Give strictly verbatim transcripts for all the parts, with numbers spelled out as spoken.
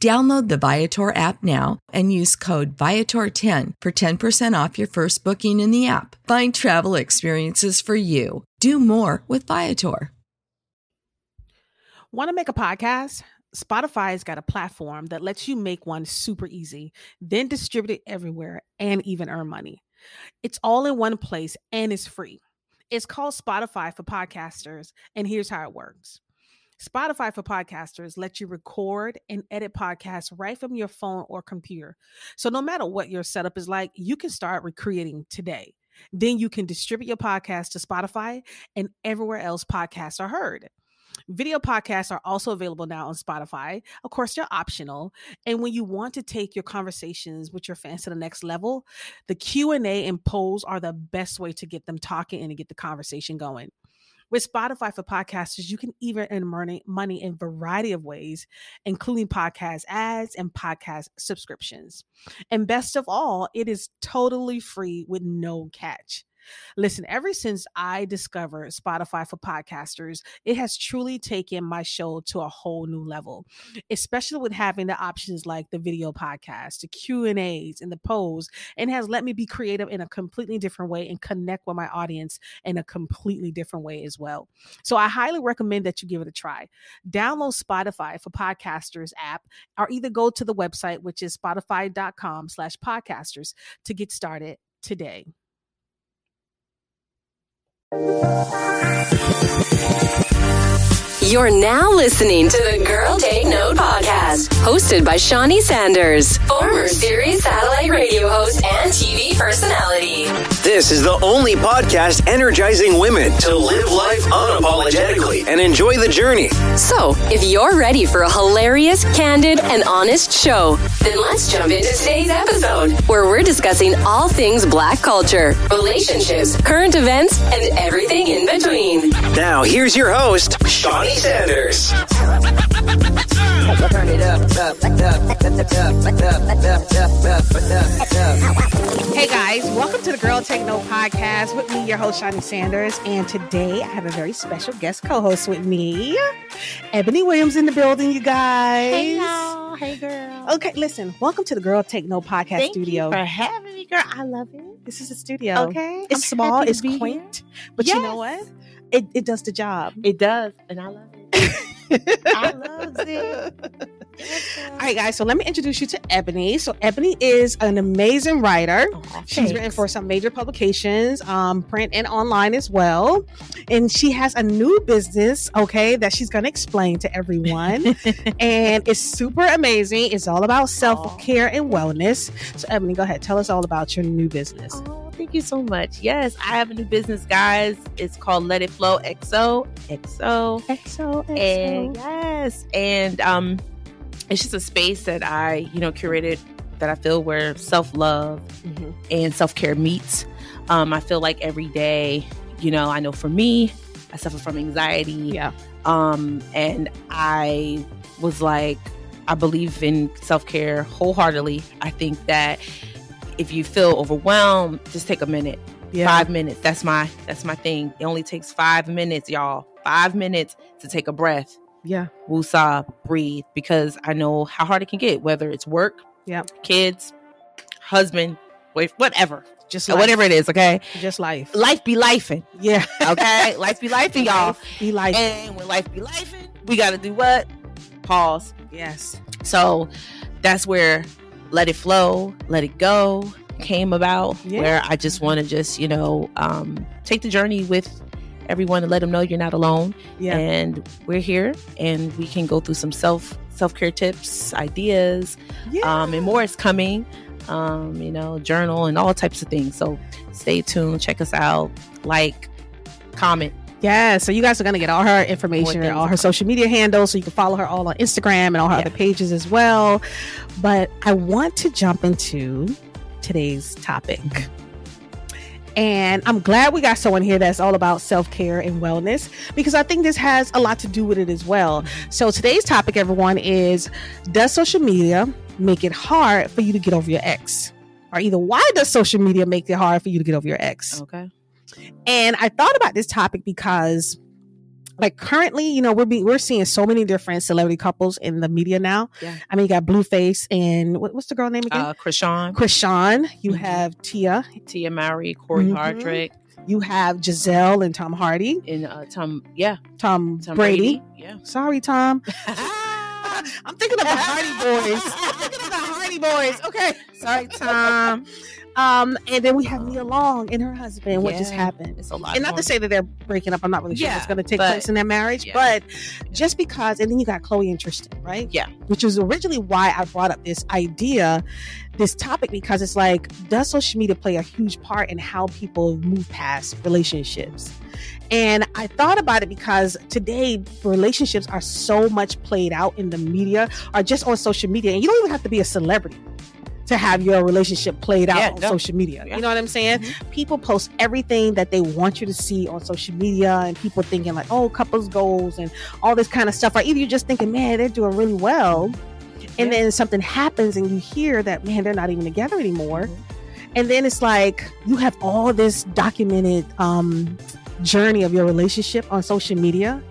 Download the Viator app now and use code Viator ten for ten percent off your first booking in the app. Find travel experiences for you. Do more with Viator. Want to make a podcast? Spotify's got a platform that lets you make one super easy, then distribute it everywhere and even earn money. It's all in one place and it's free. It's called Spotify for Podcasters, and here's how it works. Spotify for Podcasters lets you record and edit podcasts right from your phone or computer. So no matter what your setup is like, you can start recreating today. Then you can distribute your podcast to Spotify and everywhere else podcasts are heard. Video podcasts are also available now on Spotify. Of course, they're optional. And when you want to take your conversations with your fans to the next level, the Q and A and polls are the best way to get them talking and to get the conversation going. With Spotify for Podcasters, you can even earn money in a variety of ways, including podcast ads and podcast subscriptions. And best of all, it is totally free with no catch. Listen, ever since I discovered Spotify for Podcasters, it has truly taken my show to a whole new level, especially with having the options like the video podcast, the Q and A's, and the polls, and has let me be creative in a completely different way and connect with my audience in a completely different way as well. So I highly recommend that you give it a try. Download Spotify for Podcasters app, or either go to the website, which is spotify.com slash podcasters to get started today. You're now listening to the Girl Take Note Podcast, hosted by Shaunie Sanders, former Sirius satellite radio host and T V personality. This is the only podcast energizing women to live life unapologetically and enjoy the journey. So, if you're ready for a hilarious, candid, and honest show, then let's jump into today's episode, where we're discussing all things Black culture, relationships, current events, and everything in between. Now, here's your host, Shaunie Sanders. Turn it up, up, up, up, up. Hey guys, welcome to the Girl Take Note Podcast with me, your host Shaunie Sanders, and today I have a very special guest co-host with me, Ebony Williams in the building, you guys. Hey y'all, hey girl. Okay, listen, welcome to the Girl Take Note Podcast Thank studio. Thank you for having me, girl. I love it. This is a studio. Okay, it's I'm small, it's quaint, here. But yes. You know what? It it does the job. It does, and I love it. I love it. All right, guys, so let me introduce you to Ebony. So Ebony is an amazing writer. Oh, She's thanks. written for some major publications, um, print and online as well. And she has a new business, okay, that she's going to explain to everyone. And it's super amazing. It's all about self-care oh. and wellness. So Ebony, go ahead. Tell us all about your new business. Oh. Thank you so much. Yes, I have a new business, guys. It's called Let It Flow X O X O. X O X O. And yes. And um, it's just a space that I, you know, curated that I feel where self-love mm-hmm. and self-care meets. Um, I feel like every day, you know, I know for me, I suffer from anxiety. Yeah. Um, and I was like, I believe in self-care wholeheartedly. I think that if you feel overwhelmed, just take a minute. Yeah. Five minutes. That's my that's my thing. It only takes five minutes, y'all. Five minutes to take a breath. Yeah. Woosah, breathe. Because I know how hard it can get, whether it's work, yeah, kids, husband, wife, whatever. Just life. Whatever it is, okay? Just life. Life be lifing. Yeah. Okay? Life be lifing, y'all. Life be lifing. And when life be lifing, we gotta do what? Pause. Yes. So that's where let it flow, let it go came about, yeah. where I just want to just, you know, um, take the journey with everyone and let them know you're not alone. Yeah. And we're here and we can go through some self, self-care tips, ideas, yeah. um, and more is coming, um, you know, journal and all types of things. So stay tuned, check us out, like, comment. Yeah, so you guys are going to get all her information, all her social media handles, so you can follow her all on Instagram and all her yeah. other pages as well. But I want to jump into today's topic, and I'm glad we got someone here that's all about self-care and wellness, because I think this has a lot to do with it as well. So today's topic, everyone, is does social media make it hard for you to get over your ex? Or either why does social media make it hard for you to get over your ex? Okay. And I thought about this topic because, like, currently, you know, we're be, we're seeing so many different celebrity couples in the media now. Yeah. I mean, you got Blueface and what, what's the girl name again? Uh, Chrisean. Chrisean. You mm-hmm. have Tia. Tia Mowry, Cory mm-hmm. Hardrict. You have Gisele and Tom Hardy. And uh, Tom, yeah. Tom, Tom Brady. Brady. Yeah. Sorry, Tom. I'm thinking of the Hardy Boys. I'm thinking of the Hardy Boys. Okay. Sorry, Tom. Um, and then we have Nia Long and her husband. Yeah. What just happened? It's a lot. And not to say that they're breaking up. I'm not really sure yeah, what's going to take but, place in their marriage. Yeah. But yeah. just because, and then you got Chloe and Tristan, right? Yeah. Which was originally why I brought up this idea, this topic, because it's like, does social media play a huge part in how people move past relationships? And I thought about it because today relationships are so much played out in the media or just on social media, and you don't even have to be a celebrity to have your relationship played out yeah, on no. social media. Yeah. You know what I'm saying? Mm-hmm. People post everything that they want you to see on social media, and people thinking like, oh, couples goals and all this kind of stuff. Or either you're just thinking, man, they're doing really well. And yeah. then something happens and you hear that, man, they're not even together anymore. Mm-hmm. And then it's like, you have all this documented um, journey of your relationship on social media.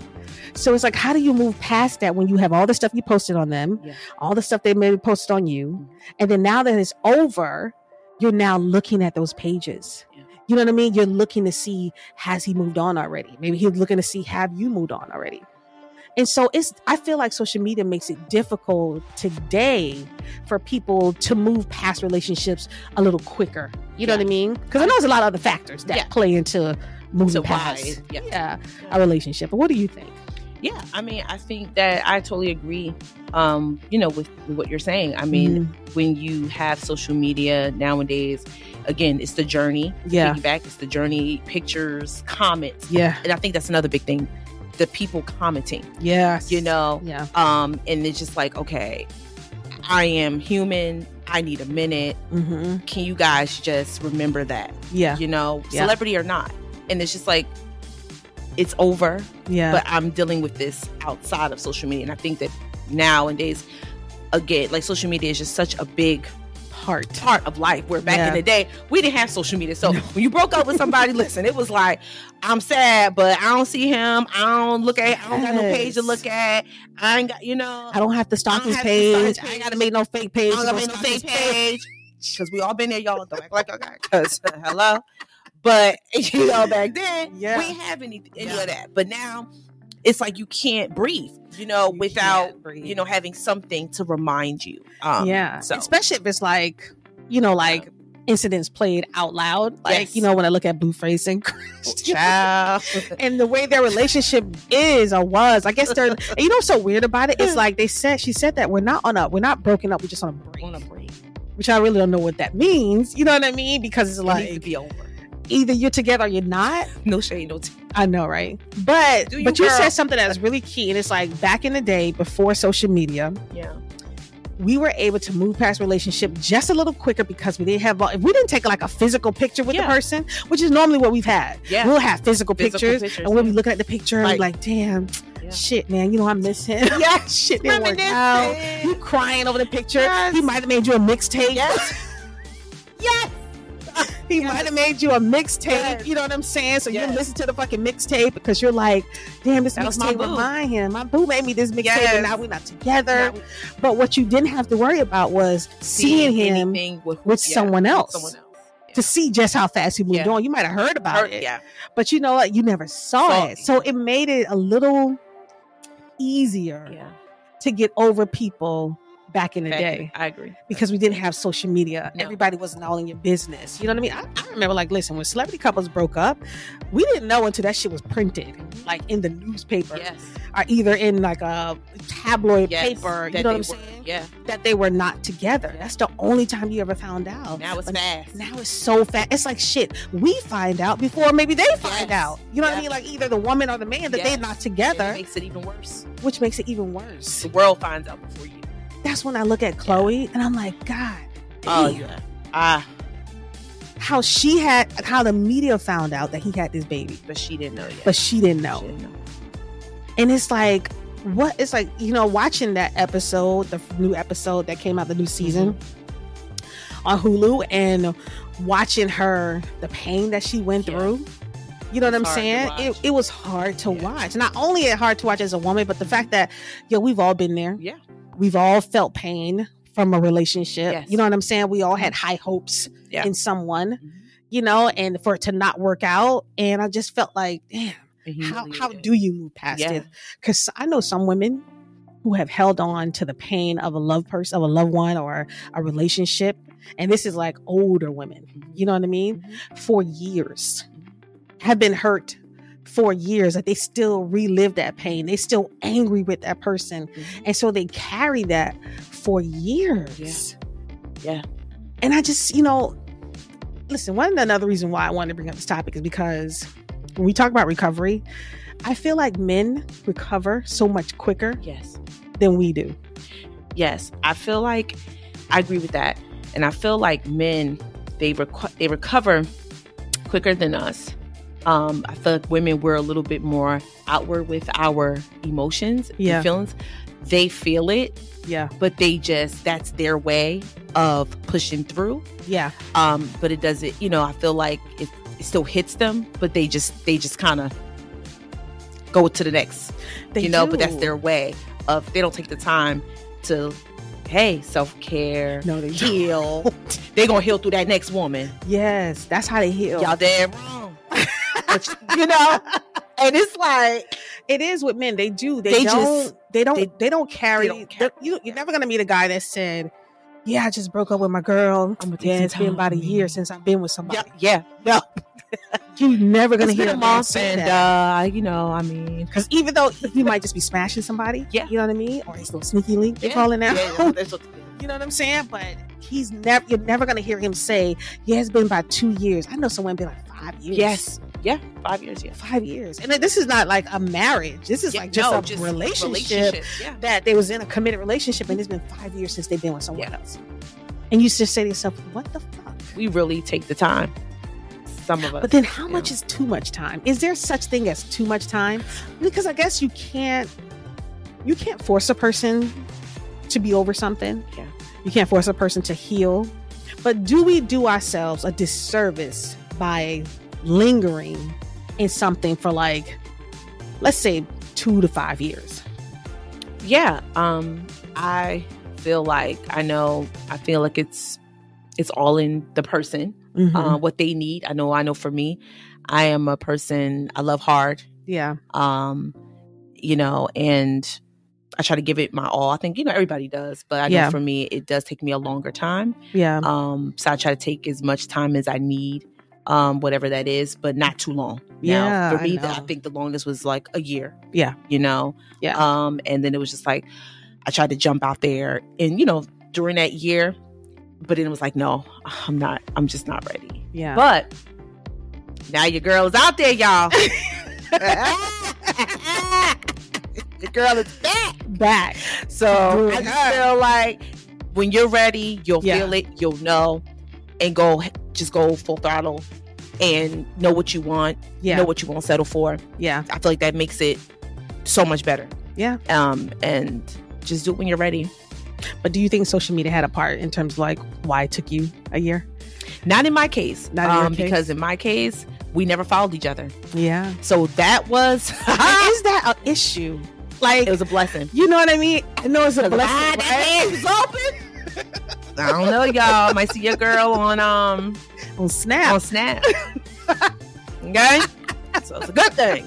So it's like, how do you move past that when you have all the stuff you posted on them, yeah. all the stuff they maybe posted on you, and then now that it's over, you're now looking at those pages. Yeah. You know what I mean? You're looking to see, has he moved on already? Maybe he's looking to see, have you moved on already? And so it's, I feel like social media makes it difficult today for people to move past relationships a little quicker. You know yeah. what I mean? Because I know there's a lot of other factors that yeah. play into moving so past yeah. Yeah, yeah. a relationship. But what do you think? Yeah, I mean, I think that I totally agree, um, you know, with, with what you're saying. I mean, mm. when you have social media nowadays, again, it's the journey. Yeah. Back, it's the journey, pictures, comments. Yeah. And I think that's another big thing, the people commenting. Yes. You know? Yeah. Um, and it's just like, okay, I am human. I need a minute. Mm-hmm. Can you guys just remember that? Yeah. You know, yeah. celebrity or not. And it's just like, it's over, yeah. but I'm dealing with this outside of social media. And I think that nowadays, again, like social media is just such a big part, part of life. Where back yeah. in the day, we didn't have social media. So no. when you broke up with somebody, listen, it was like, I'm sad, but I don't see him. I don't look at, I don't yes. got no page to look at. I ain't got, you know. I don't have to stalk his page. His page. I ain't got to make no fake page. I don't got to make no fake page. Because we all been there, y'all. Don't act like y'all got because uh, hello. But, you know, back then, yeah. we didn't have any, any yeah. of that. But now, it's like you can't breathe, you know, you without, you know, having something to remind you. Um, yeah. So. Especially if it's like, you know, like yeah. incidents played out loud. Like, yes. you know, when I look at Blueface and Chrisean and the way their relationship is or was, I guess they're, you know what's so weird about it? It's like they said, she said that we're not on a, we're not broken up, we're just on a break. On a break. Which I really don't know what that means. You know what I mean? Because it's like, it needs to be over. Either you're together or you're not. No shade, no tea. I know, right? But you, but you girl? said something that's really key, and it's like back in the day before social media, yeah, we were able to move past relationship just a little quicker because we didn't have, if we didn't take like a physical picture with yeah. the person, which is normally what we've had. Yeah. We'll have physical, physical pictures, pictures and we'll be looking at the picture like, and be like, damn, yeah. shit, man, you know, I miss him. Yeah, shit didn't work out. You crying over the picture. Yes. He might have made you a mixtape. Yes. yes. He yes. might have made you a mixtape. Yes. You know what I'm saying? So yes. you listen to the fucking mixtape because you're like, damn, this mixtape remind him. My boo made me this mixtape yes. and now we're not together. Now we- but what you didn't have to worry about was seeing, seeing him with, with yeah, someone else. With someone else. Yeah. To see just how fast he moved yeah. on. You might have heard about heard, it. Yeah. But you know what? You never saw, saw it. it. So it made it a little easier yeah. to get over people back in the back day. In, I agree. Because we didn't have social media. No. Everybody wasn't all in your business. You know what I mean? I, I remember, like, listen, when celebrity couples broke up, we didn't know until that shit was printed, like in the newspaper. Yes. Or either in like a tabloid yes, paper. You know what I'm saying? Yeah. That they were not together. That's the only time you ever found out. Now it's but fast. Now it's so fast. It's like shit. We find out before maybe they find yes. out. You know yes. what I mean? Like either the woman or the man that yes. they're not together. It makes it even worse. Which makes it even worse. The world finds out before you. That's when I look at Chloe yeah. and I'm like, God, damn. Oh, yeah. Ah. How she had, how the media found out that he had this baby. But she didn't know yet. But she didn't know. She didn't know. And it's like, what? It's like, you know, watching that episode, the new episode that came out, the new season mm-hmm. on Hulu, and watching her, the pain that she went yeah. through. You know what I'm saying? It, it was hard to yeah. watch. Not only it hard to watch as a woman, but the fact that, yo, we've all been there. Yeah. We've all felt pain from a relationship. Yes. You know what I'm saying? We all had high hopes yeah. in someone, mm-hmm. you know, and for it to not work out. And I just felt like, damn, how, how do you move past yeah. it? Because I know some women who have held on to the pain of a love person, of a loved one or a relationship. And this is like older women, you know what I mean? Mm-hmm. For years, have been hurt for years, that they still relive that pain. They still angry with that person. Mm-hmm. And so they carry that for years. Yeah. yeah. And I just, you know, listen, one another reason why I wanted to bring up this topic is because when we talk about recovery, I feel like men recover so much quicker yes. than we do. Yes. I feel like I agree with that. And I feel like men, they rec- they recover quicker than us. Um, I feel like women, we're a little bit more outward with our emotions yeah. and feelings. They feel it. Yeah. But they just, that's their way of pushing through. Yeah. Um, but it doesn't, you know, I feel like it, it still hits them, but they just, they just kind of go to the next, they you know, do. But that's their way of, they don't take the time to, hey, self-care. No, they heal. They're going to heal through that next woman. Yes. That's how they heal. Y'all damn wrong. But, you know, and it's like it is with men. They do. They, they don't. Just, they don't. They, they don't carry. They don't carry you, you're never gonna meet a guy that said, "Yeah, I just broke up with my girl. I'm yeah, it's been about a year since I've been with somebody." Yeah, yeah. No, you're never gonna it's hear a man say that. Uh, you know, I mean, because even though he might just be smashing somebody, yeah, you know what I mean, or his little sneaky link yeah. they're calling out. Yeah, yeah, that's what, you know what I'm saying? But he's never. You're never gonna hear him say, "Yeah, it's been about two years." I know someone been like five years. Yes. Yeah, five years. Yeah, five years. And this is not like a marriage. This is yeah, like just no, a just relationship, relationship. Yeah. that they was in a committed relationship, and it's been five years since they've been with someone yeah. else. And you just say to yourself, "What the fuck?" We really take the time. Some of us, but then how yeah. much is too much time? Is there such thing as too much time? Because I guess you can't, you can't force a person to be over something. Yeah, you can't force a person to heal. But do we do ourselves a disservice by lingering in something for, like, let's say two to five years? Yeah. um I feel like I know I feel like it's it's all in the person, mm-hmm. uh, what they need. I know I know for me, I am a person, I love hard. Yeah. Um you know, and I try to give it my all. I think, you know, everybody does, but I yeah. know for me it does take me a longer time. Yeah. Um so I try to take as much time as I need, um whatever that is, but not too long. Yeah, now, for me, I, the, I think the longest was like a year. Yeah, you know. Yeah. Um and then it was just like I tried to jump out there, and you know, during that year, but then it was like, no, I'm not I'm just not ready. Yeah. But now your girl is out there, y'all. Your girl is back back so I just feel like when you're ready, you'll yeah. feel it, you'll know, and go just go full throttle and know what you want, yeah. know what you won't settle for. Yeah. I feel like that makes it so much better. Yeah. Um, and just do it when you're ready. But do you think social media had a part in terms of like why it took you a year? Not in my case. Not in your um, case? Because in my case, we never followed each other. Yeah. So that was... Is that an issue? Like... It was a blessing. You know what I mean? I know it's a blessing. Ah, that right? Is open. I don't know, y'all. I might see your girl on... um On Snap. On Snap. Okay? So it's a good thing.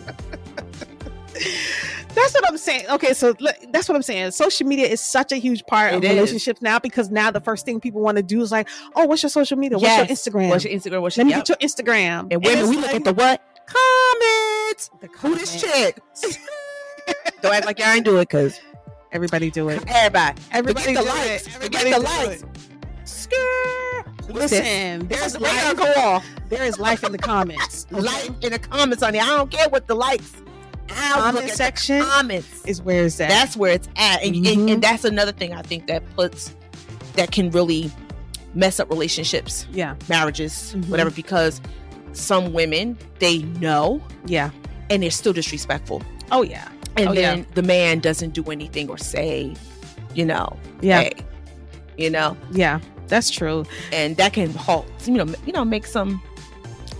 That's what I'm saying. Okay, so look, that's what I'm saying. Social media is such a huge part it of relationships is. now, because now the first thing people want to do is like, oh, what's your social media? What's yes. your Instagram? What's your Instagram? What's your Let me yep. get your Instagram. And when we like, look at the what? Comments. The comments. Who this chick? Don't act like y'all ain't do it, because everybody do it. Everybody. Everybody Forget the likes. It. Everybody Forget the likes. It. Skirt. Listen, there's life. Go off. There is life in the comments. Life in the comments on it. I don't care what the likes. Comment section comments is where it's at. That's where it's at, and, mm-hmm. and and that's another thing I think that puts that can really mess up relationships, yeah, marriages, mm-hmm. whatever. Because some women they know, yeah, and they're still disrespectful. Oh yeah, and oh, then yeah. the man doesn't do anything or say, you know, yeah, hey, you know, yeah, that's true, and that can halt, you know, you know, make some.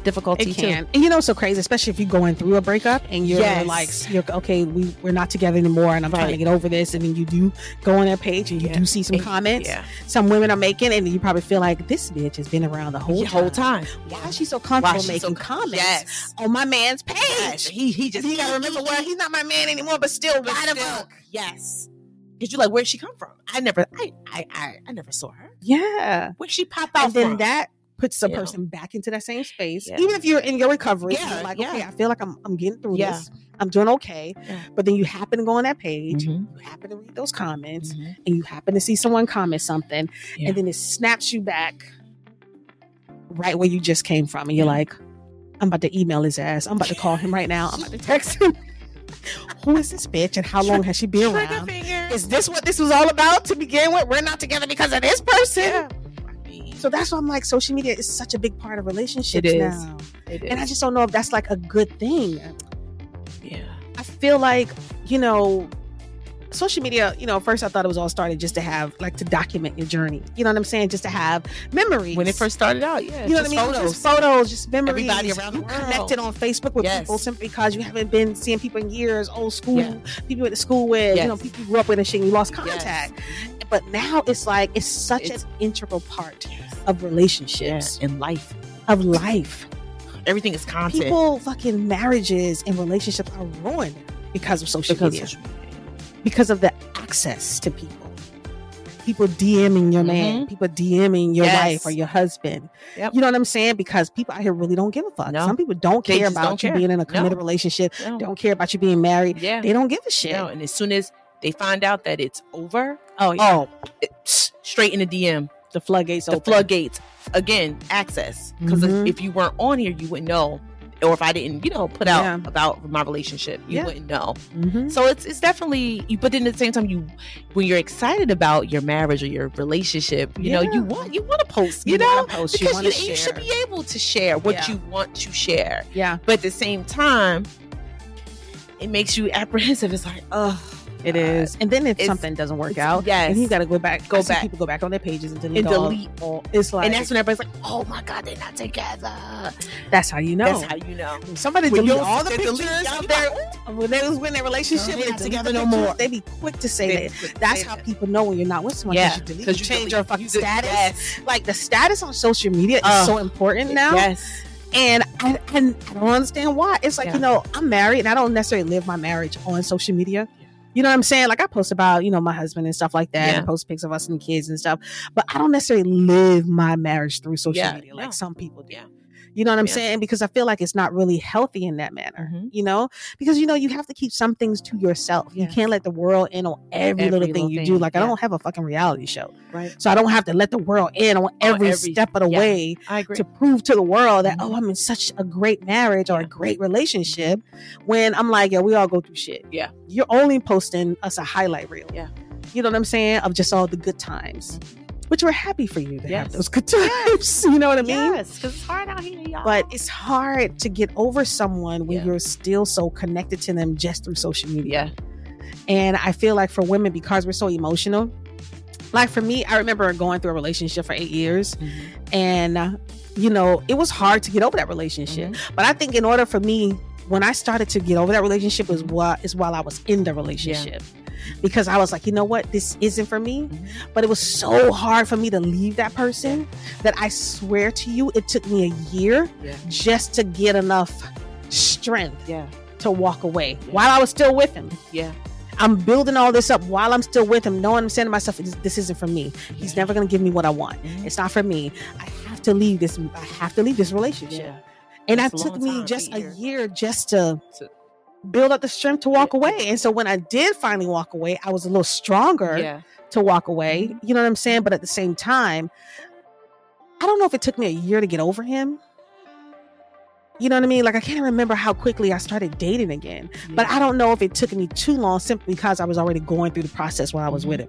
Difficulty it can. Too. And you know, it's so crazy, especially if you're going through a breakup and you're yes. like, you're, okay, we, we're not together anymore and I'm right. trying to get over this. And then you do go on that page and you yeah. do see some and, comments yeah. some women are making, and you probably feel like this bitch has been around the whole, the whole time. time. Why is she so comfortable she making so, comments yes. on my man's page? Yes. He he just he, can't remember where he's not my man anymore, but still, but why the fuck? Yes. Because you're like, where'd she come from? I never, I, I, I, I never saw her. Yeah. Where'd she pop out and from? And then that puts the yeah. person back into that same space. Yeah. Even if you're in your recovery, yeah, you're like, yeah. okay, I feel like I'm I'm getting through yeah. this. I'm doing okay. Yeah. But then you happen to go on that page, mm-hmm. you happen to read those comments, mm-hmm. and you happen to see someone comment something, yeah. and then it snaps you back right where you just came from. And you're yeah. like, I'm about to email his ass. I'm about to call him right now. I'm about to text him. Who is this bitch and how long has she been around? Is this what this was all about to begin with? We're not together because of this person. Yeah. So that's why I'm like, social media is such a big part of relationships it is. now. It is. And I just don't know if that's like a good thing. Yeah. I feel like, you know, social media, you know, first I thought it was all started just to have, like, to document your journey. You know what I'm saying? Just to have memories. When it first started out, yeah. You know what I mean? Photos. Just photos, just memories. Everybody around the world. You connected on Facebook with yes. people simply because you haven't been seeing people in years, old school, yeah. people you went to school with, yes. you know, people you grew up with and shit, and you lost contact. Yes. But now it's like, it's such it's, an integral part of relationships yeah, and life. Of life. Everything is content. People fucking marriages and relationships are ruined because of social because media. Of social media. Because of the access to people. People DMing your mm-hmm. man. People DMing your yes. wife or your husband. Yep. You know what I'm saying? Because people out here really don't give a fuck. No. Some people don't they care about don't you care. being in a committed no. relationship. No. Don't care about you being married. Yeah. They don't give a shit. No. And as soon as they find out that it's over, oh, yeah. oh it, straight in the D M. The floodgates open. The floodgates. Again, access. Because mm-hmm. if you weren't on here, you wouldn't know. Or if I didn't, you know, put out yeah. about my relationship, you yeah. wouldn't know. Mm-hmm. So it's it's definitely, but then at the same time, you when you're excited about your marriage or your relationship, you yeah. know, you want you want to post, you, you know, post, because you, you, you should be able to share what yeah. you want to share. Yeah. But at the same time, it makes you apprehensive. It's like, oh. It is, uh, and then if something doesn't work out, yes, and you got to go back, go I back. People go back on their pages and delete, and delete. All. It's like, and that's when everybody's like, "Oh my God, they're not together." That's how you know. That's how you know. When somebody when delete all the pictures out there when they was in their relationship. No, they're not together no pictures. More. They be quick to say they, that. That's how it. People know when you're not with someone. Yeah, because you, you, you change your fucking you status. Yes. Like the status on social media uh, is so important now. Yes. And I, I don't understand why. It's like yeah. you know, I'm married and I don't necessarily live my marriage on social media. You know what I'm saying? Like I post about, you know, my husband and stuff like that. Yeah. I post pics of us and kids and stuff. But I don't necessarily live my marriage through social yeah, media like no. some people do. Yeah. You know what I'm yeah. saying? Because I feel like it's not really healthy in that manner, mm-hmm. you know? Because, you know, you have to keep some things to yourself. Yeah. You can't let the world in on every, every little thing little you thing. do. Like yeah. I don't have a fucking reality show. Right. So I don't have to let the world in on every, oh, every step of the yeah. way to prove to the world that, mm-hmm. oh, I'm in such a great marriage or yeah. a great relationship when I'm like, yeah, we all go through shit. Yeah. You're only posting us a highlight reel. Yeah. you know what I'm saying, of just all the good times, which we're happy for you to yes. have those good times. Yes. You know what I mean? Yes, because it's hard out here, y'all. But it's hard to get over someone when yeah. you're still so connected to them just through social media. Yeah. And I feel like for women, because we're so emotional, like for me, I remember going through a relationship for eight years mm-hmm. and, uh, you know, it was hard to get over that relationship. Mm-hmm. But I think in order for me, when I started to get over that relationship was while, is while I was in the relationship yeah. because I was like, you know what, this isn't for me. Mm-hmm. But it was so hard for me to leave that person that I swear to you, it took me a year yeah. just to get enough strength yeah. to walk away yeah. while I was still with him. Yeah. I'm building all this up while I'm still with him, knowing I'm saying to myself, this isn't for me. He's never going to give me what I want. It's not for me. I have to leave this. I have to leave this relationship. Yeah. And that took me just a year just to build up the strength to walk away. And so when I did finally walk away, I was a little stronger yeah. to walk away. You know what I'm saying? But at the same time, I don't know if it took me a year to get over him. You know what I mean? Like, I can't remember how quickly I started dating again. Yeah. But I don't know if it took me too long simply because I was already going through the process while I was mm-hmm. with him.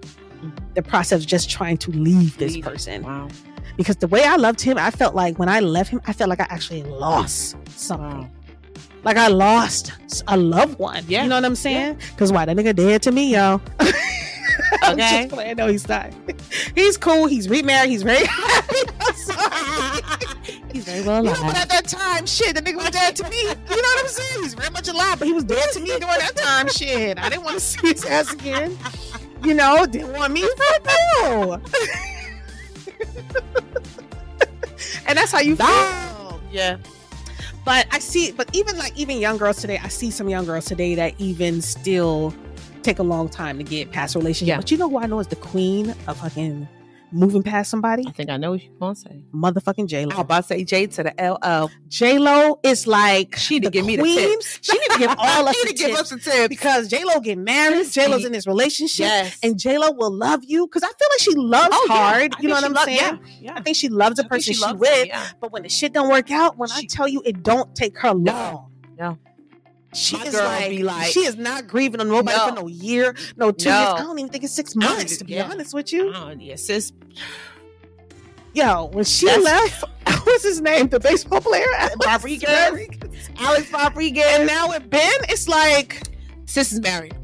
Mm-hmm. The process of just trying to leave this leave. person. Wow. Because the way I loved him, I felt like when I left him, I felt like I actually lost something. Wow. Like, I lost a loved one. Yeah. You know what I'm saying? Because yeah. why? That nigga dead to me, y'all. Okay. I'm just playing. No, he's not. He's cool. He's remarried. He's very happy. I'm sorry. He's very well alive. You know, but at that time, shit, the nigga was dead to me. You know what I'm saying? He's very much alive, but he was dead to me during that time. Shit, I didn't want to see his ass again. You know, didn't want me for no. And that's how you feel. Oh, yeah. But I see, but even like even young girls today, I see some young girls today that even still take a long time to get past a relationship. Yeah. But you know who I know is the queen of fucking moving past somebody? I think I know what you're going to say. Motherfucking J-Lo. I'm about to say J to the L L. J-Lo is like she didn't give me the tips. She didn't give all us the tips. She didn't give us the tips. Because J-Lo get married. J-Lo's in this relationship. Yes. And J-Lo will love you. Because I feel like she loves oh, hard. Yeah. You know what I'm lo- saying? Yeah. Yeah. I think she loves the person she, she with. Yeah. But when the shit don't work out, when she, I tell you, it don't take her long. No. no. She My is like, be like she is not grieving on nobody no. for no year, no two no. years. I don't even think it's six months even, to be yeah. honest with you. Oh, yeah, sis. Yo, when she That's... left, what's his name? The baseball player, Alex Rodriguez. Rodriguez. Alex Rodriguez. And now with Ben, it's like sis is married.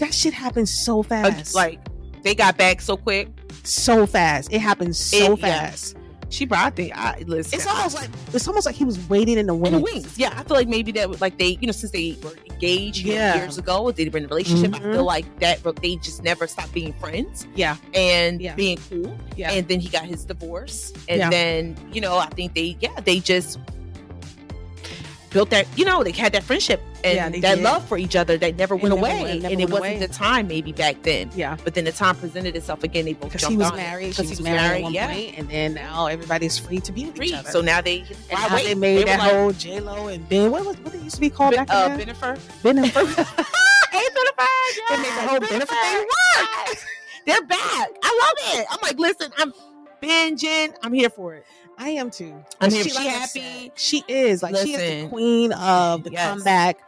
That shit happens so fast. Uh, like they got back so quick, so fast. It happens so it, fast. Yeah. She brought the I, listen. It's almost like it's almost like he was waiting in the wings. In the wings. Yeah, I feel like maybe that like they, you know, since they were engaged yeah. years ago, they were in a relationship. Mm-hmm. I feel like that they just never stopped being friends. Yeah, and yeah. being cool. Yeah, and then he got his divorce, and yeah. then you know, I think they yeah they just built that, you know, they had that friendship and yeah, that did. love for each other that never went never away went, never and it wasn't away. the time maybe back then yeah but then the time presented itself again. They both jumped he was on married because he was married, married at one yeah. point, and then now everybody's free to be with each other. So now they and wait, they made they that like, whole J-Lo and Ben what was what it used to be called ben, back uh, then Benifer Benifer hey Benifer yes, they made the whole Benifer, Benifer thing work yes. They're back. I love it. I'm like, listen, I'm Ben, Jen, I'm here for it. I am too. I'm here. She like happy. She is like Listen. she is the queen of the yes. comeback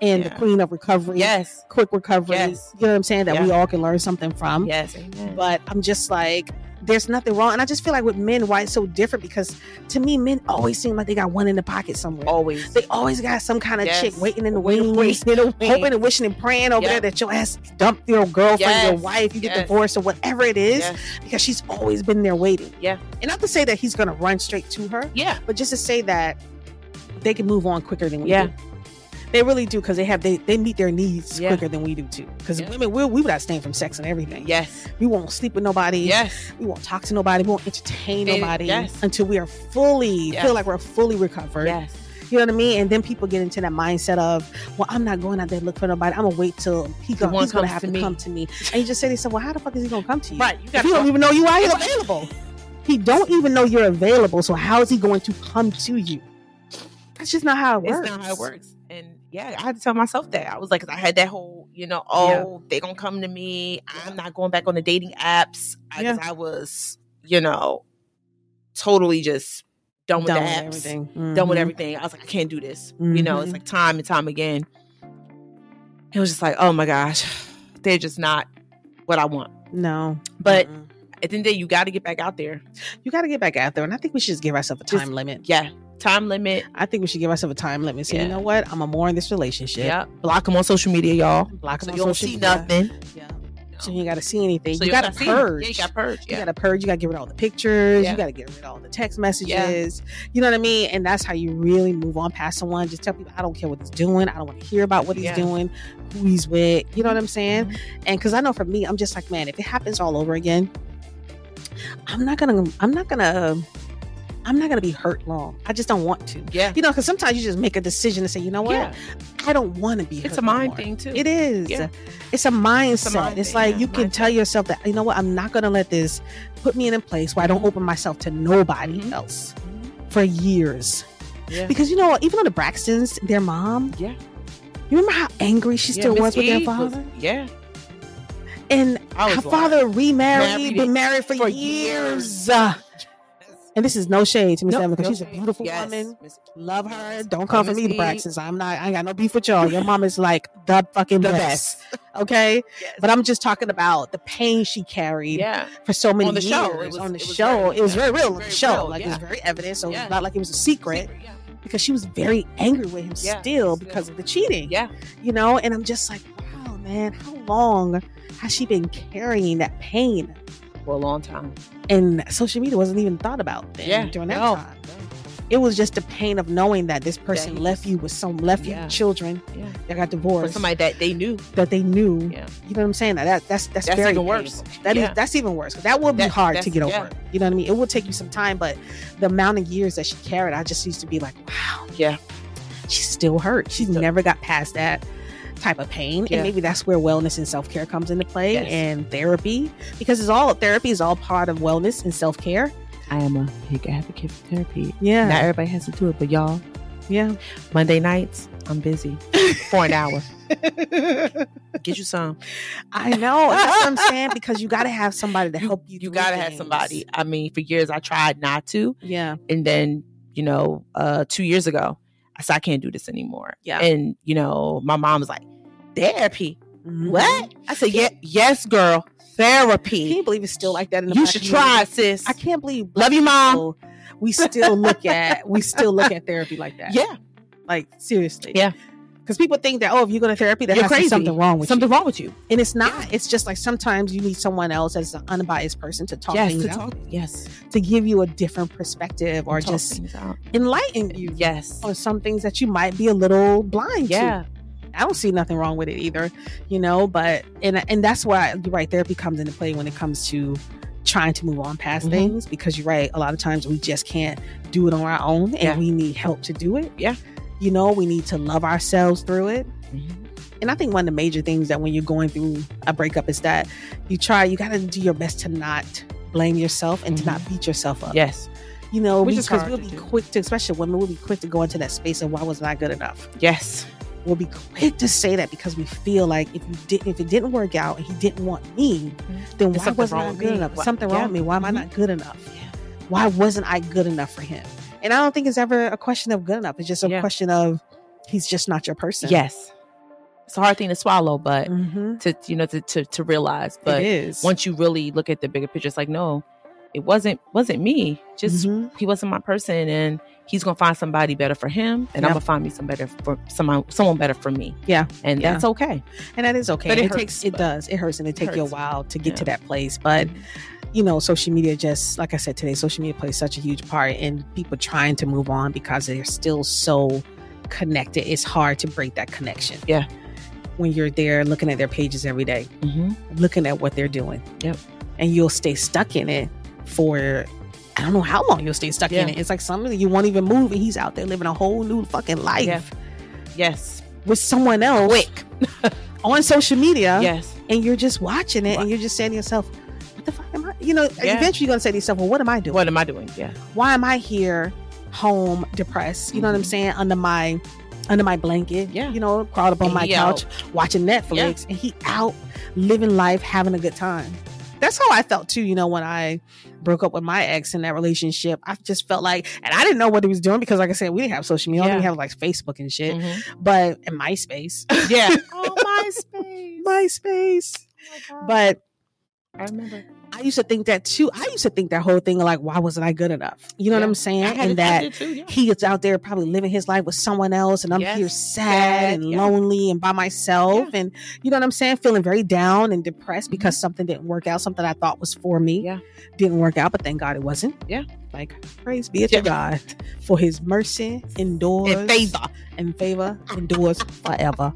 and yeah. the queen of recovery. Yes, quick recovery. Yes. You know what I'm saying? That yeah. we all can learn something from. Yes, amen. But I'm just like, there's nothing wrong, and I just feel like with men, why it's so different? Because to me, men always seem like they got one in the pocket somewhere. Always, they always got some kind of yes. chick waiting in the waiting, wings, wings, hoping and wishing and praying over yep. there that your ass dumped your girlfriend, yes. your wife, you get yes. divorced or whatever it is, yes. because she's always been there waiting. Yeah, and not to say that he's gonna run straight to her. Yeah, but just to say that they can move on quicker than we yeah. do. They really do, because they have they, they meet their needs yeah. quicker than we do too. Because yeah. women, we we would abstain from sex and everything. Yes, we won't sleep with nobody. Yes, we won't talk to nobody. We won't entertain they, nobody yes. until we are fully yes. feel like we're fully recovered. Yes, you know what I mean. And then people get into that mindset of, well, I'm not going out there to look for nobody. I'm gonna wait till he go, he's gonna have to, to come to me. And you just say to yourself, well, how the fuck is he gonna come to you? Right, you, if you don't even know you out here available. He don't even know you're available. So how is he going to come to you? That's just not how it works. It's not how it works. And yeah, I had to tell myself that. I was like, 'cause I had that whole, you know, oh, yeah. they don't come to me. I'm not going back on the dating apps. I, yeah. I was, you know, totally just done with done the apps, with everything. Mm-hmm. done with everything. I was like, I can't do this. Mm-hmm. You know, it's like time and time again. It was just like, oh my gosh, they're just not what I want. No. But mm-mm. at the end of the day, you got to get back out there. You got to get back out there. And I think we should just give ourselves a time just, limit. Yeah. Time limit. I think we should give ourselves a time limit. So yeah. you know what? I'm going to mourn this relationship. Yeah. Block them on social media, y'all. Block them so on social media. So you don't see nothing. Yeah. So you ain't got to see anything. So you got to purge. Yeah, you got to purge. Yeah. You got to purge. You got to get rid of all the pictures. Yeah. You got to get rid of all the text messages. Yeah. You know what I mean? And that's how you really move on past someone. Just tell people, I don't care what he's doing. I don't want to hear about what he's yeah. doing, who he's with. You know what I'm saying? Mm-hmm. And because I know for me, I'm just like, man, if it happens all over again, I'm not going to, I'm not going to, I'm not going to be hurt long. I just don't want to. Yeah. You know, because sometimes you just make a decision and say, you know what? Yeah. I don't want to be hurt. It's a mind thing too. It is. Yeah. It's a mindset. It's, a mind it's like yeah, you can mindset. Tell yourself that, you know what? I'm not going to let this put me in a place where I don't open myself to nobody mm-hmm. else mm-hmm. for years. Yeah. Because, you know, even on the Braxtons, their mom. Yeah. You remember how angry she yeah, still Miss was with Eve their father? Was, yeah. And her father remarried, been married for, for years. years. And this is no shade to Miss nope, Evelyn, because no she's shade. A beautiful yes. woman. Miss Love her. Yes. Don't come for me, the Braxtons. I'm not. I ain't got no beef with y'all. Your mom is like the fucking the best. best. Okay, yes. But I'm just talking about the pain she carried yeah. for so many on the years show. Was, on the it show. Very, it was very real. On the show, real, like yeah. it was very evident. So yeah. it's not like it was a secret. secret yeah. Because she was very angry with him yeah, still because still. of the cheating. Yeah, you know. And I'm just like, wow, man, how long has she been carrying that pain? For a long time. And social media wasn't even thought about then yeah, during that no. time. It was just the pain of knowing that this person yeah, left you with some left yeah. you children yeah. that got divorced. For somebody that they knew. That they knew. Yeah. You know what I'm saying? That, that that's that's, that's very even worse. That yeah. is, that's even worse. That will be that, hard to get over. Yeah. You know what I mean? It will take you some time, but the amount of years that she carried, I just used to be like, wow. Yeah. She's still hurt. She's so, never got past that type of pain yeah. and maybe that's where wellness and self-care comes into play yes. and therapy, because it's all therapy is all part of wellness and self-care. I am a big advocate for therapy. Yeah, not everybody has to do it, but y'all yeah Monday nights I'm busy for an hour. Get you some. I know. That's what I'm saying, because you gotta have somebody to help you. You gotta things. Have somebody. I mean, for years I tried not to yeah and then you know uh two years ago I said, I can't do this anymore. Yeah. And, you know, my mom was like, therapy? Mm-hmm. What? I said, yeah, yes, girl, therapy. Can't believe it's still like that in the You should community. Try, sis. I can't believe. Love you, Mom. We still look at, we still look at therapy like that. Yeah. Like, seriously. Yeah. Because people think that, oh, if you go to therapy, there You're has crazy. To be something wrong with something you. Something wrong with you. And it's not. Yeah. It's just like sometimes you need someone else as an unbiased person to talk yes, things to out. Talk, yes. To give you a different perspective or talk just enlighten you. Yes. On some things that you might be a little blind yeah. to. I don't see nothing wrong with it either, you know, but, and, and that's why, you're right, therapy comes into play when it comes to trying to move on past mm-hmm. things, because you're right, a lot of times we just can't do it on our own and yeah. we need help to do it. Yeah. You know, we need to love ourselves through it. Mm-hmm. And I think one of the major things that when you're going through a breakup is that you try, you got to do your best to not blame yourself and mm-hmm. to not beat yourself up. Yes. You know, Which because we'll be do. quick to, especially women, we'll be quick to go into that space of why was not good enough. Yes. We'll be quick to say that because we feel like if you didn't, if it didn't work out and he didn't want me, then why wasn't I good enough? Why, something wrong yeah. with me. Why am mm-hmm. I not good enough? Yeah. Why wasn't I good enough for him? And I don't think it's ever a question of good enough. It's just a yeah. question of he's just not your person. Yes. It's a hard thing to swallow, but mm-hmm. to, you know, to, to, to realize. But it is. Once you really look at the bigger picture, it's like, no, it wasn't wasn't me. Just mm-hmm. he wasn't my person. And he's going to find somebody better for him. And yep. I'm going to find me some better for someone, someone better for me. Yeah. And yeah. that's okay. And that is okay. But it, it hurts, takes, but it does. It hurts. And it, it takes you a while to get yeah. to that place. But mm-hmm. you know, social media just, like I said today, social media plays such a huge part in people trying to move on because they're still so connected. It's hard to break that connection. Yeah. When you're there looking at their pages every day, mm-hmm. looking at what they're doing. Yep. And you'll stay stuck in it for, I don't know how long you'll stay stuck yeah. in it. It's like something you won't even move and he's out there living a whole new fucking life. Yeah. Yes. With someone else. Quick. On social media. Yes. And you're just watching it what? and you're just saying to yourself, the fuck am I? You know, yeah. eventually you're going to say to yourself, well, what am I doing? What am I doing? Yeah. Why am I here, home, depressed? You mm-hmm. know what I'm saying? Under my, under my blanket. Yeah. You know, crawled up on and my couch, out. watching Netflix, yeah. and he out living life, having a good time. That's how I felt too. You know, when I broke up with my ex in that relationship, I just felt like, and I didn't know what he was doing because, like I said, we didn't have social media. Yeah. We didn't have like Facebook and shit, mm-hmm. but and MySpace. Yeah. Oh, MySpace. MySpace. Oh, but I remember. I used to think that too. I used to think that whole thing, like, why wasn't I good enough? You know yeah. what I'm saying? And it, that too, yeah. he is out there probably living his life with someone else, and I'm yes. here sad, sad and yeah. lonely and by myself. Yeah. And you know what I'm saying? Feeling very down and depressed because mm-hmm. something didn't work out. Something I thought was for me yeah. didn't work out, but thank God it wasn't. Yeah. Like, praise be yeah. to God for his mercy endures. And favor. And favor endures forever.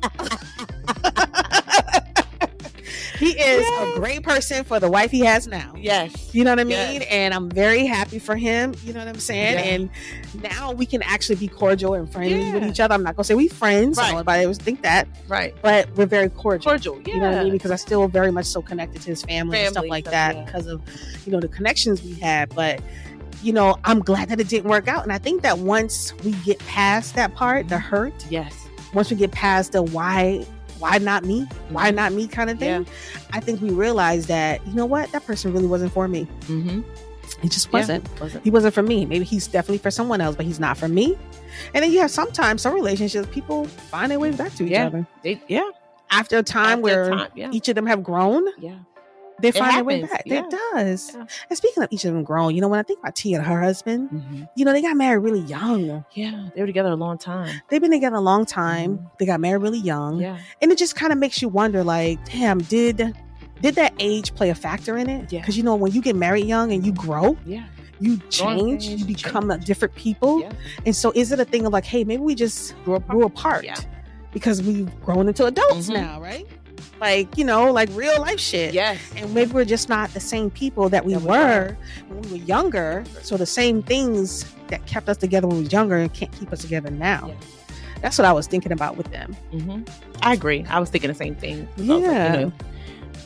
He is Yay. a great person for the wife he has now. Yes. You know what I mean? Yes. And I'm very happy for him. You know what I'm saying? Yeah. And now we can actually be cordial and friendly yeah. with each other. I'm not going to say we friends. Right. I don't want anybody to think that. Right. But we're very cordial. Cordial, yeah. You know what I mean? Because I'm still very much so connected to his family, family and stuff like stuff, that yeah. because of, you know, the connections we had. But, you know, I'm glad that it didn't work out. And I think that once we get past that part, the hurt. Yes. Once we get past the why... why not me? Why not me kind of thing? Yeah. I think we realized that, you know what? That person really wasn't for me. Mm-hmm. He just wasn't. Yeah, wasn't. He wasn't for me. Maybe he's definitely for someone else, but he's not for me. And then you have sometimes some relationships, people find their way back to each yeah. other. They, yeah. After a time After where time, yeah. each of them have grown. Yeah. They find their way back. Yeah. It does. Yeah. And speaking of each of them grown, you know, when I think about Tia and her husband, mm-hmm. you know, they got married really young. Yeah. They were together a long time. They've been together a long time. Mm-hmm. They got married really young. Yeah. And it just kind of makes you wonder, like, damn, did did that age play a factor in it? Yeah. Because, you know, when you get married young and you grow, yeah. you change, you become change. different people. Yeah. And so is it a thing of like, hey, maybe we just grew apart, grew apart yeah. because we've grown into adults mm-hmm. now, right? Like, you know, like real life shit. Yes. And maybe we're just not the same people that we, that we were when we were younger. So the same things that kept us together when we were younger can't keep us together now. Yes. That's what I was thinking about with them. Mm-hmm. I agree. I was thinking the same thing. Yeah. Like, you know,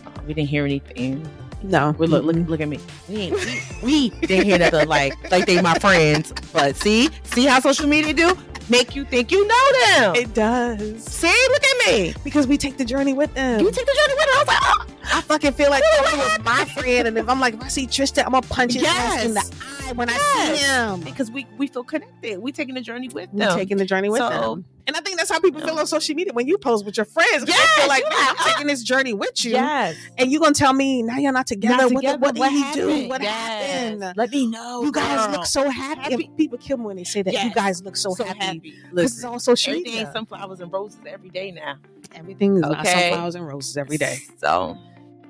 uh, we didn't hear anything. No. We look, look, look at me. We, ain't, we, we didn't hear nothing like, like they my friends. But see, see how social media do? Make you think you know them. It does. See, look at me. Because we take the journey with them. You take the journey with them. I was like, oh. I fucking feel like Tony was my friend. And if I'm like, if I see Tristan, I'm going to punch his yes. ass in the eye when yes. I see him. Because we, we feel connected. We taking the journey with them. We're taking the journey with so, them. And I think that's how people no. feel on social media when you post with your friends. Yes, they feel like, man, like, I'm uh, taking this journey with you. Yes. And you're going to tell me, now you're not together. Not together. What, what, what did he do? What yes. happened? Let me know. You guys girl. look so happy. happy. People kill me when they say that. Yes. You guys look so, so happy. happy. This is on social media. Everything ain't sunflowers and roses every day now. Everything is okay. not sunflowers and roses every day. So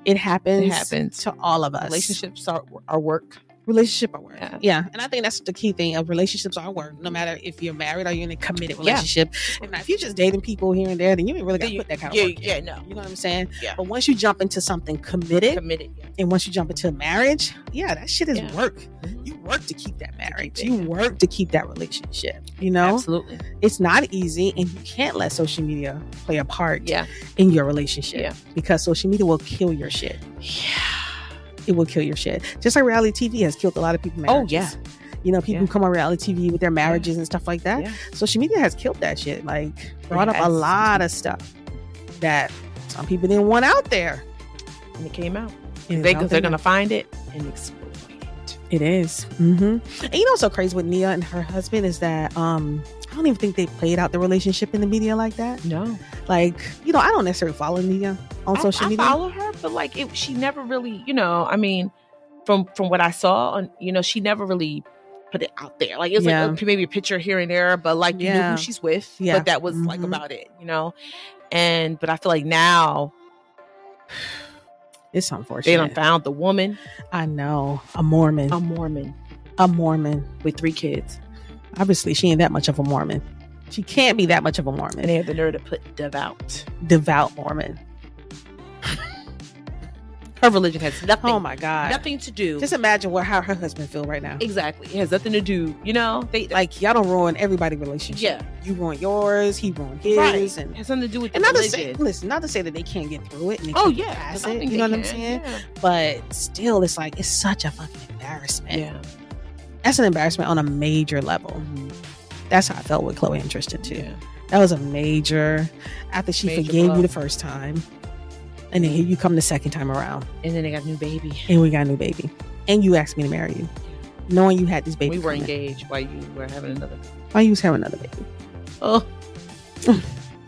it happens, it happens to all of us. Relationships are our work. Relationship are work. Yeah. yeah. And I think that's the key thing of relationships are work. No matter if you're married or you're in a committed relationship. Yeah. If, not, if you're just dating people here and there, then you ain't really got to put that kind yeah, of work. Yeah, in. no. You know what I'm saying? Yeah. But once you jump into something committed, committed yeah. and once you jump into a marriage, yeah, that shit is yeah. work. Mm-hmm. You work to keep that marriage. Keep you work to keep that relationship. You know? Absolutely. It's not easy, and you can't let social media play a part yeah. in your relationship yeah. because social media will kill your shit. Yeah. It will kill your shit. Just like reality T V has killed a lot of people's marriages. Oh, yeah. You know, people yeah. come on reality T V with their marriages yeah. and stuff like that. Yeah. Social media has killed that shit. Like, brought yes. up a lot of stuff that some people didn't want out there. And it came out. Because they, they're going to find it and exploit it. It is. Mm-hmm. And you know what's so crazy with Nia and her husband is that um, I don't even think they played out the relationship in the media like that. No. Like, you know, I don't necessarily follow Nia on I, social media. I follow her, but like, it, she never really, you know, I mean, from from what I saw, on, you know, she never really put it out there. Like, it was yeah. like a, maybe a picture here and there, but like, you yeah. knew who she's with, yeah. but that was mm-hmm. like about it, you know? And, but I feel like now... It's unfortunate. They done found the woman. I know. A Mormon. A Mormon. A Mormon. With three kids. Obviously, she ain't that much of a Mormon. She can't be that much of a Mormon. And they have the nerve to put devout. Devout Mormon. Her religion has nothing. Oh my God. Nothing to do. Just imagine what how her husband feels right now. Exactly. It has nothing to do. You know, they like y'all don't ruin everybody's relationship. Yeah. You ruin yours. He ruined his. Right. And it has something to do with. And the not to say, listen, not to say that they can't get through it. And they oh yeah. Pass it, you know what can. I'm saying? Yeah. But still, it's like it's such a fucking embarrassment. Yeah. That's an embarrassment on a major level. Mm-hmm. That's how I felt with Chloe and Tristan too. Yeah. That was a major. After she major forgave blow. you the first time. And then here you come the second time around. And then they got a new baby. And we got a new baby. And you asked me to marry you. Knowing you had this baby. We were engaged while you were having another baby. While you was having another baby. Oh.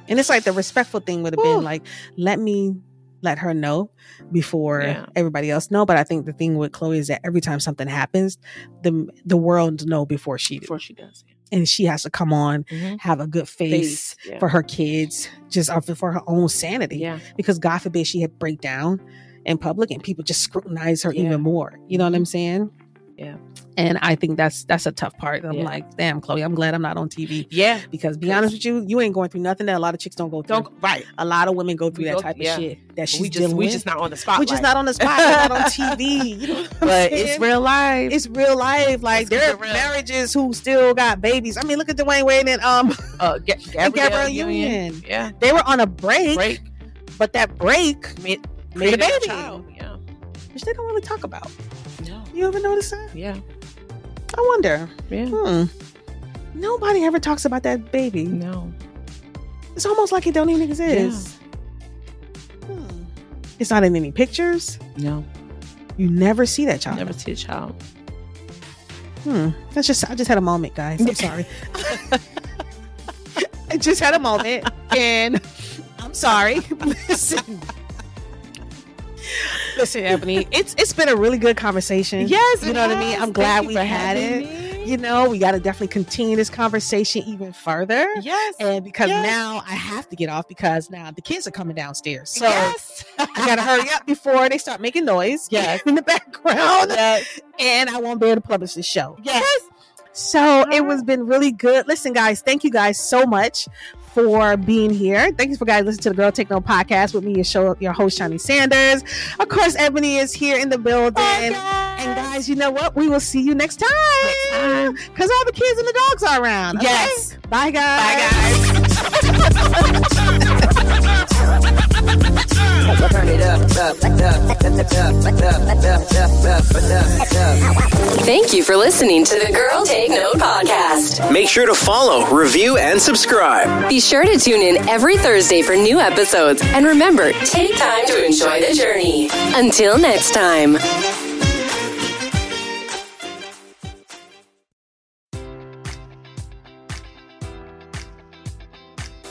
And it's like the respectful thing would have been like, let me let her know before yeah. everybody else know. But I think the thing with Chloe is that every time something happens, the the world know before she before do. she does, yeah. And she has to come on, mm-hmm. have a good face, face yeah. for her kids, just for her own sanity. Yeah. Because God forbid she had break down in public and people just scrutinize her yeah. even more. You know what I'm saying? Yeah. And I think that's that's a tough part. I'm yeah. like, damn, Chloe, I'm glad I'm not on T V. Yeah. Because be honest with you, you ain't going through nothing that a lot of chicks don't go through. Don't, right. A lot of women go through we that go, type yeah. of shit that she's we just, dealing we with. We just not on the spotlight. We're just not on the spotlight. We're not on T V. You know what I'm but saying? It's real life. It's real life. Like, it's there are real. marriages who still got babies. I mean, look at Dwayne Wade and um uh, G- Gabrielle, and Gabrielle Union. Union. Yeah. They were on a break. break. But that break made, made a baby. A child. Yeah. Which they don't really talk about. No. You ever notice that? Yeah. I wonder. Yeah. Hmm. Nobody ever talks about that baby. No. It's almost like it don't even exist. Yeah. Hmm. It's not in any pictures. No. You never see that child. Never see a child. Hmm. That's just I just had a moment, guys. I'm sorry. I just had a moment and I'm sorry. Listen. Listen, Ebony, it's it's been a really good conversation. Yes, you know has. what I mean? I'm glad we had it. Me. You know, we got to definitely continue this conversation even further. Yes. And because yes. now I have to get off because now the kids are coming downstairs. So yes. I got to hurry up before they start making noise yes. in the background. Yes. And I won't be able to publish this show. Yes. yes. So right. it was been really good. Listen, guys, thank you guys so much for being here. Thank you for guys listening to the Girl Take Note podcast with me, your show, your host, Shaunie Sanders. Of course, Ebony is here in the building. Oh, guys. And guys, you know what? We will see you next time because all the kids and the dogs are around. Okay? Yes. Bye, guys. Bye, guys. Thank you for listening to the Girl Take Note podcast. Make sure to follow, review, and subscribe. Be sure to tune in every Thursday for new episodes. And remember, take time to enjoy the journey. Until next time.